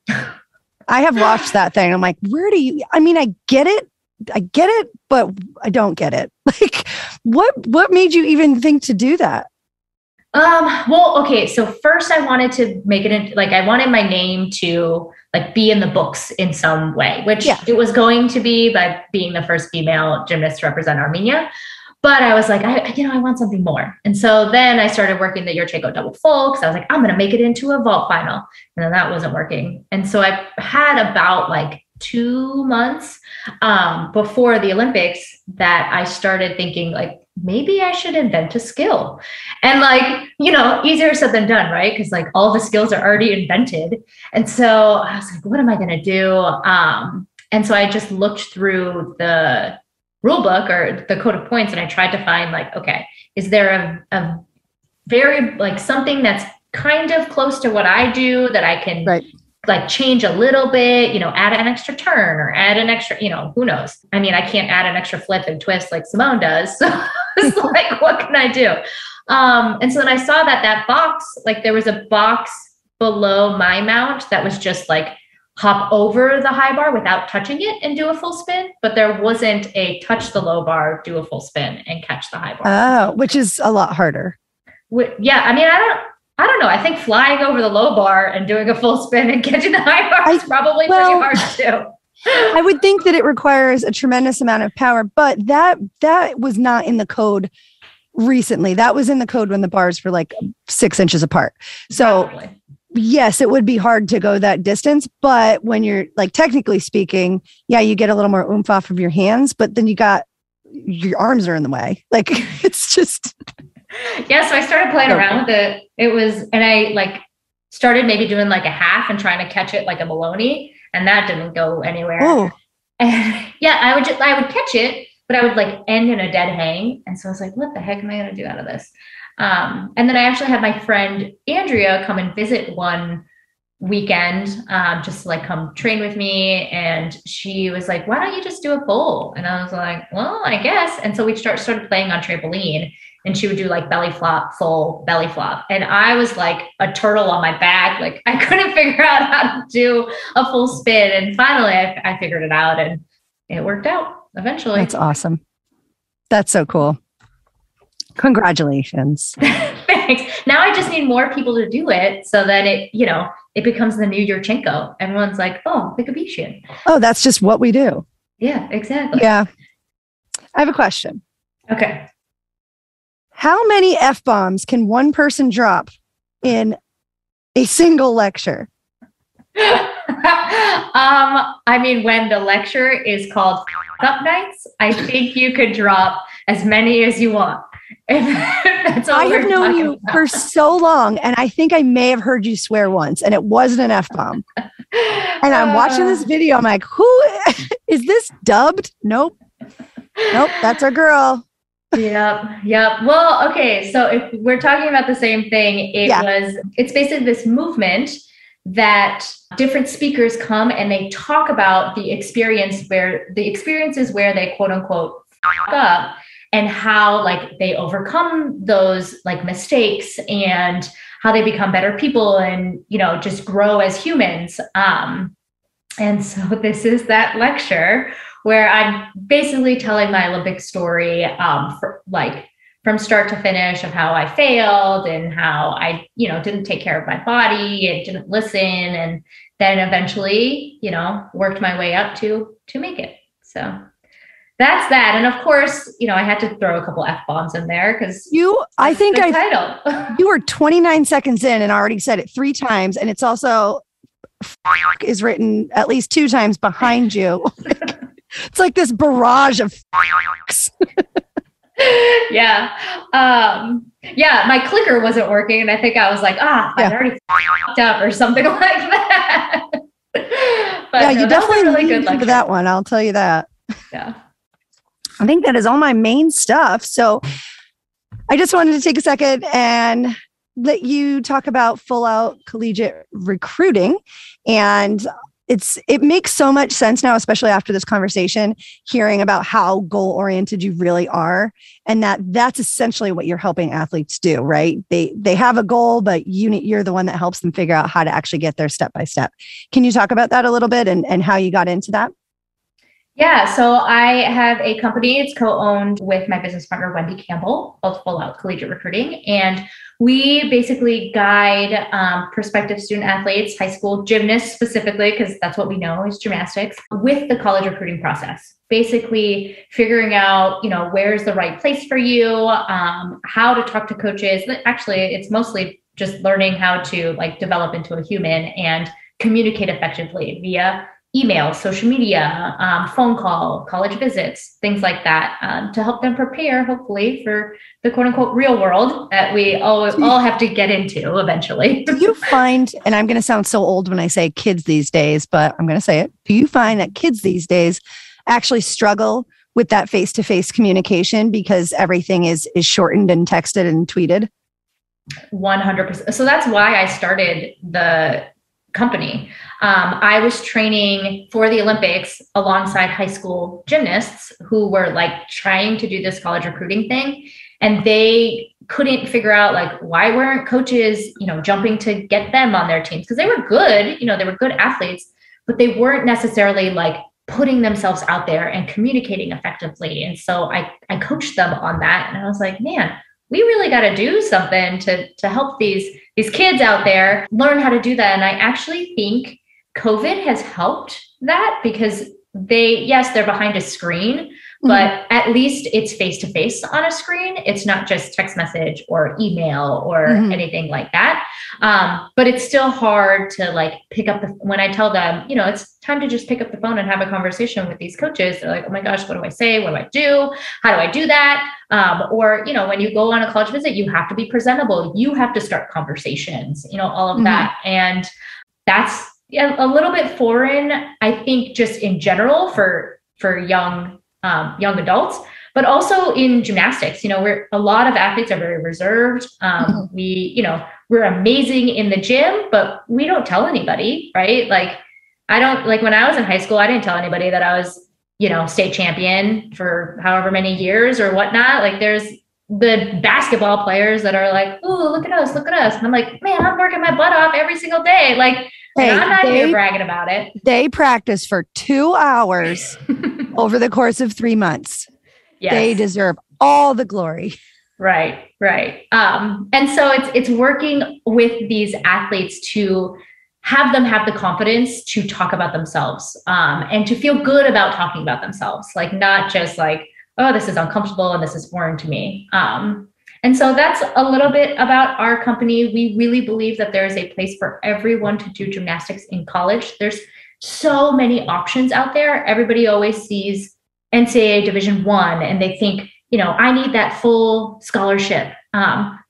I have watched that thing. I'm like, I get it, but I don't get it. What made you even think to do that? So first I wanted to make it I wanted my name to be in the books in some way, which it was going to be by being the first female gymnast to represent Armenia. But I was like, I want something more. And so then I started working the Yercheco double full because I was like, I'm going to make it into a vault final. And then that wasn't working. And so I had about 2 months before the Olympics that I started thinking maybe I should invent a skill, and easier said than done, right? Because all the skills are already invented. And so I was like, what am I going to do? And so I just looked through the rule book or the code of points, and I tried to find is there a very something that's kind of close to what I do that I can change a little bit, add an extra turn or add an extra, who knows? I mean, I can't add an extra flip and twist like Simone does. So it's what can I do? And so then I saw that box, there was a box below my mount that was just hop over the high bar without touching it and do a full spin. But there wasn't a touch the low bar, do a full spin and catch the high bar. Oh, which is a lot harder. I don't know. I think flying over the low bar and doing a full spin and catching the high bar is probably pretty hard too. I would think that it requires a tremendous amount of power, but that was not in the code recently. That was in the code when the bars were 6 inches apart. So probably. Yes, it would be hard to go that distance, but when you're technically speaking, yeah, you get a little more oomph off of your hands, but then your arms are in the way. It's just... Yeah, so I started playing around with it. It was, and I started maybe doing a half and trying to catch it like a Maloney, and that didn't go anywhere. Oh. And yeah, I would catch it, but I would end in a dead hang. And so I was like, what the heck am I going to do out of this? And then I actually had my friend Andrea come and visit one weekend, just to come train with me. And she was like, why don't you just do a bowl? And I was like, well, I guess. And so we started playing on trampoline. And she would do belly flop, full belly flop. And I was like a turtle on my back. I couldn't figure out how to do a full spin. And finally I figured it out and it worked out eventually. That's awesome. That's so cool. Congratulations. Thanks. Now I just need more people to do it so that it, you know, it becomes the new Yurchenko. Everyone's like, oh, the Gabishian. Oh, that's just what we do. Yeah, exactly. Yeah. I have a question. Okay. How many F-bombs can one person drop in a single lecture? I mean, when the lecture is called Cup Nights, I think you could drop as many as you want. That's all I have known you about. For so long, and I think I may have heard you swear once, and it wasn't an F-bomb. And I'm watching this video. I'm like, who is this dubbed? Nope. Nope, that's our girl. Yep. Well, okay. So if we're talking about the same thing, it's basically this movement that different speakers come and they talk about the experiences where they quote unquote fuck up and how like they overcome those like mistakes and how they become better people and, you know, just grow as humans. And so this is that lecture where I'm basically telling my Olympic story from start to finish of how I failed and how I, you know, didn't take care of my body and didn't listen. And then eventually, you know, worked my way up to make it. So that's that. And of course, you know, I had to throw a couple F-bombs in there because title. You were 29 seconds in and already said it 3 times. And it's also is written at least 2 times behind you. It's like this barrage of fucks. Yeah, my clicker wasn't working. And I think I was like, I've already fucked up or something like that. But yeah, you definitely really good luck for that one. I'll tell you that. Yeah. I think that is all my main stuff. So I just wanted to take a second and let you talk about Full Out Collegiate Recruiting. And it makes so much sense now, especially after this conversation, hearing about how goal-oriented you really are. And that's essentially what you're helping athletes do, right? They have a goal, but you're the one that helps them figure out how to actually get there step by step. Can you talk about that a little bit and how you got into that? Yeah, so I have a company. It's co-owned with my business partner, Wendy Campbell, called Full Out Collegiate Recruiting. And we basically guide prospective student athletes, high school gymnasts specifically, because that's what we know is gymnastics, with the college recruiting process. Basically figuring out, you know, where's the right place for you, how to talk to coaches. Actually, it's mostly just learning how to like develop into a human and communicate effectively via email, social media, phone call, college visits, things like that, to help them prepare, hopefully, for the quote unquote real world that we all have to get into eventually. Do you find, and I'm going to sound so old when I say kids these days, but I'm going to say it. Do you find that kids these days actually struggle with that face-to-face communication because everything is shortened and texted and tweeted? 100%. So that's why I started the company. I was training for the Olympics alongside high school gymnasts who were like trying to do this college recruiting thing. And they couldn't figure out like, why weren't coaches, you know, jumping to get them on their teams? Cause they were good, you know, they were good athletes, but they weren't necessarily like putting themselves out there and communicating effectively. And so I coached them on that. And I was like, man, we really got to do something to help these kids out there learn how to do that. And I actually think COVID has helped that because they're behind a screen, mm-hmm. but at least it's face-to-face on a screen. It's not just text message or email or mm-hmm. anything like that. But it's still hard to like pick up when I tell them, you know, it's time to just pick up the phone and have a conversation with these coaches. They're like, oh my gosh, what do I say? What do I do? How do I do that? Or, you know, when you go on a college visit, you have to be presentable. You have to start conversations, you know, all of mm-hmm. that. And that's a little bit foreign, I think, just in general for young adults, but also in gymnastics. You know, we're a lot of athletes are very reserved. Mm-hmm. We're amazing in the gym, but we don't tell anybody, right? Like, when I was in high school, I didn't tell anybody that I was, you know, state champion for however many years or whatnot. Like, there's the basketball players that are like, "Ooh, look at us," and I'm like, "Man, I'm working my butt off every single day." Like, hey, I'm not here bragging about it. They practice for 2 hours over the course of 3 months. Yes. They deserve all the glory. Right, right. And so it's working with these athletes to have them have the confidence to talk about themselves, and to feel good about talking about themselves, like not just like, oh, this is uncomfortable and this is foreign to me. And so that's a little bit about our company. We really believe that there is a place for everyone to do gymnastics in college. There's so many options out there. Everybody always sees NCAA Division I and they think, you know, I need that full scholarship.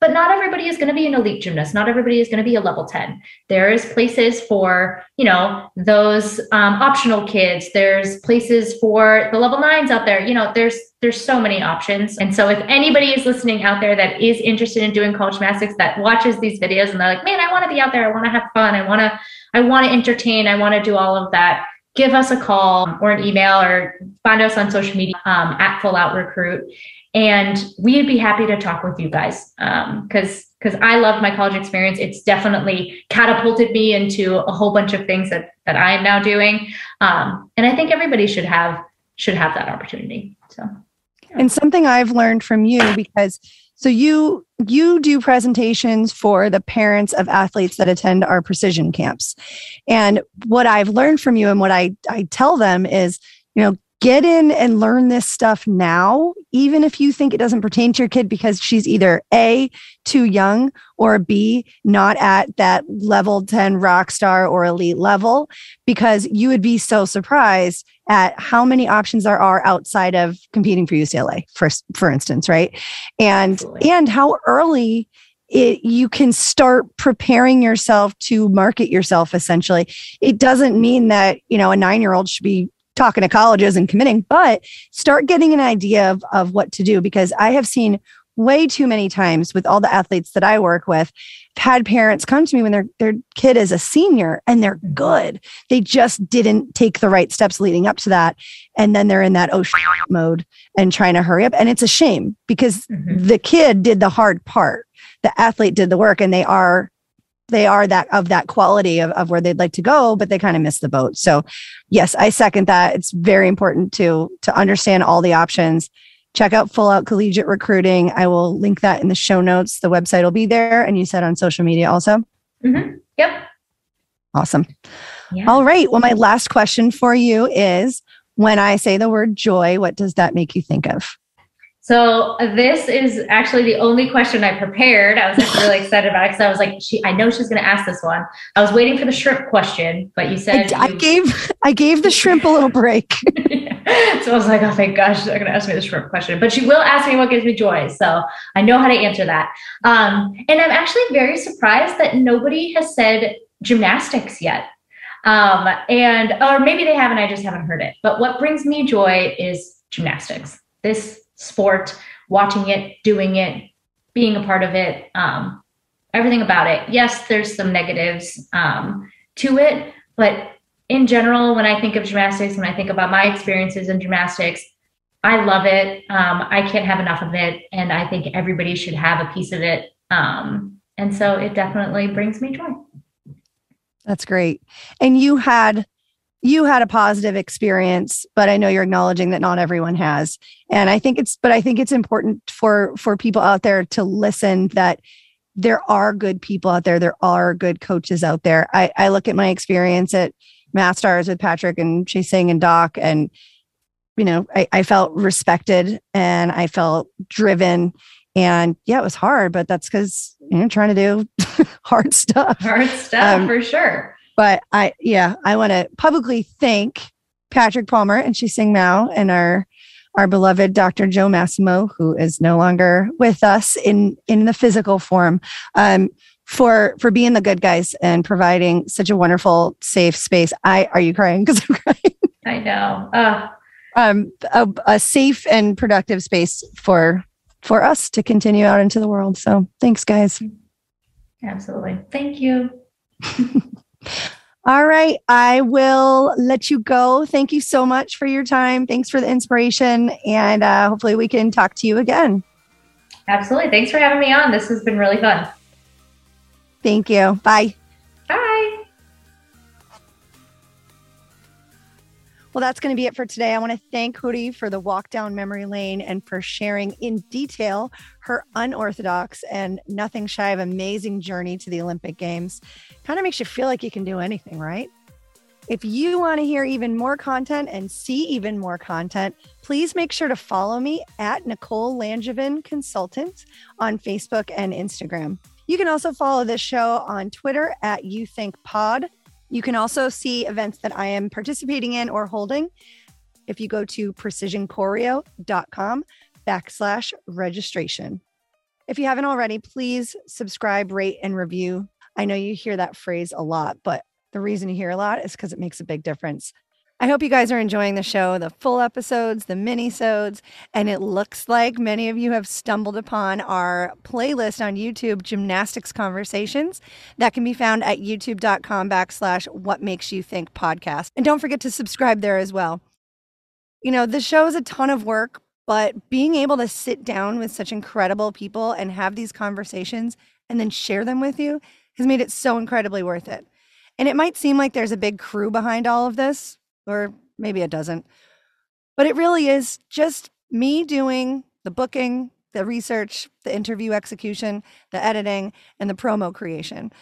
But not everybody is going to be an elite gymnast. Not everybody is going to be a level 10. There is places for, you know, those optional kids. There's places for the level 9s out there. You know, there's so many options. And so if anybody is listening out there that is interested in doing college gymnastics, that watches these videos and they're like, man, I want to be out there. I want to have fun. I want to entertain. I want to do all of that. Give us a call or an email or find us on social media at Full Out Recruit. And we'd be happy to talk with you guys because I love my college experience. It's definitely catapulted me into a whole bunch of things that I am now doing. And I think everybody should have that opportunity. So, yeah. And something I've learned from you, because so you do presentations for the parents of athletes that attend our precision camps. And what I've learned from you and what I tell them is, you know, get in and learn this stuff now, even if you think it doesn't pertain to your kid, because she's either A, too young, or B, not at that level 10 rock star or elite level, because you would be so surprised at how many options there are outside of competing for UCLA, for instance, right? And absolutely. And how early you can start preparing yourself to market yourself, essentially. It doesn't mean that, you know, a 9-year-old should be talking to colleges and committing, but start getting an idea of what to do, because I have seen way too many times with all the athletes that I work with, I've had parents come to me when their kid is a senior and they're good. They just didn't take the right steps leading up to that. And then they're in that mode and trying to hurry up. And it's a shame because the kid did the hard part. The athlete did the work, and they are that of that quality of where they'd like to go, but they kind of missed the boat. So yes, I second that. It's very important to understand all the options. Check out Full Out Collegiate Recruiting. I will link that in the show notes. The website will be there. And you said on social media also? Mm-hmm. Yep. Awesome. Yeah. All right. Well, my last question for you is, when I say the word joy, what does that make you think of? So this is actually the only question I prepared. I was really excited about it because I was like, I know she's going to ask this one. I was waiting for the shrimp question, but you said I gave the shrimp a little break. Yeah. So I was like, oh, thank gosh, they're going to ask me the shrimp question. But she will ask me what gives me joy. So I know how to answer that. And I'm actually very surprised that nobody has said gymnastics yet. Or maybe they haven't, I just haven't heard it. But what brings me joy is gymnastics. This sport, watching it, doing it, being a part of it, everything about it. Yes, there's some negatives to it, but in general, when I think of gymnastics, when I think about my experiences in gymnastics, I love it. I can't have enough of it, and I think everybody should have a piece of it. And so it definitely brings me joy. That's great. And you had a positive experience, but I know you're acknowledging that not everyone has. And I think it's important for people out there to listen that there are good people out there. There are good coaches out there. I look at my experience at Mass Stars with Patrick and Shi Sing and Doc, and, you know, I felt respected and I felt driven. And yeah, it was hard, but that's because, you know, trying to do hard stuff for sure. But I want to publicly thank Patrick Palmer and Shi Sing Mao and our beloved Dr. Joe Massimo, who is no longer with us in the physical form, for being the good guys and providing such a wonderful, safe space. Are you crying? Because I'm crying. I know. A safe and productive space for us to continue out into the world. So thanks, guys. Absolutely. Thank you. All right. I will let you go. Thank you so much for your time. Thanks for the inspiration. And hopefully we can talk to you again. Absolutely. Thanks for having me on. This has been really fun. Thank you. Bye. Bye. Well, that's going to be it for today. I want to thank Huri for the walk down memory lane and for sharing in detail her unorthodox and nothing shy of amazing journey to the Olympic Games. Kind of makes you feel like you can do anything, right? If you want to hear even more content and see even more content, please make sure to follow me at Nicole Langevin Consultant on Facebook and Instagram. You can also follow this show on Twitter at YouThinkPod. You can also see events that I am participating in or holding if you go to precisionchoreo.com/registration. If you haven't already, please subscribe, rate, and review. I know you hear that phrase a lot, but the reason you hear a lot is because it makes a big difference. I hope you guys are enjoying the show, the full episodes, the mini-sodes, and it looks like many of you have stumbled upon our playlist on YouTube, Gymnastics Conversations, that can be found at youtube.com/whatmakesyouthink podcast. And don't forget to subscribe there as well. You know, the show is a ton of work, but being able to sit down with such incredible people and have these conversations and then share them with you has made it so incredibly worth it. And it might seem like there's a big crew behind all of this, or maybe it doesn't, but it really is just me doing the booking, the research, the interview execution, the editing, and the promo creation.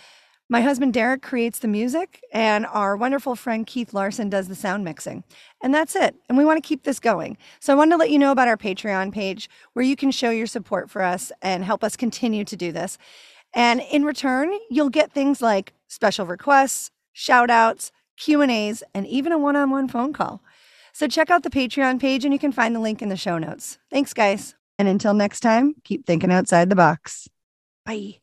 My husband, Derek, creates the music, and our wonderful friend, Keith Larson, does the sound mixing. And that's it. And we want to keep this going. So I wanted to let you know about our Patreon page, where you can show your support for us and help us continue to do this. And in return, you'll get things like special requests, shout outs, Q&As, and even a one-on-one phone call. So check out the Patreon page, and you can find the link in the show notes. Thanks, guys. And until next time, keep thinking outside the box. Bye.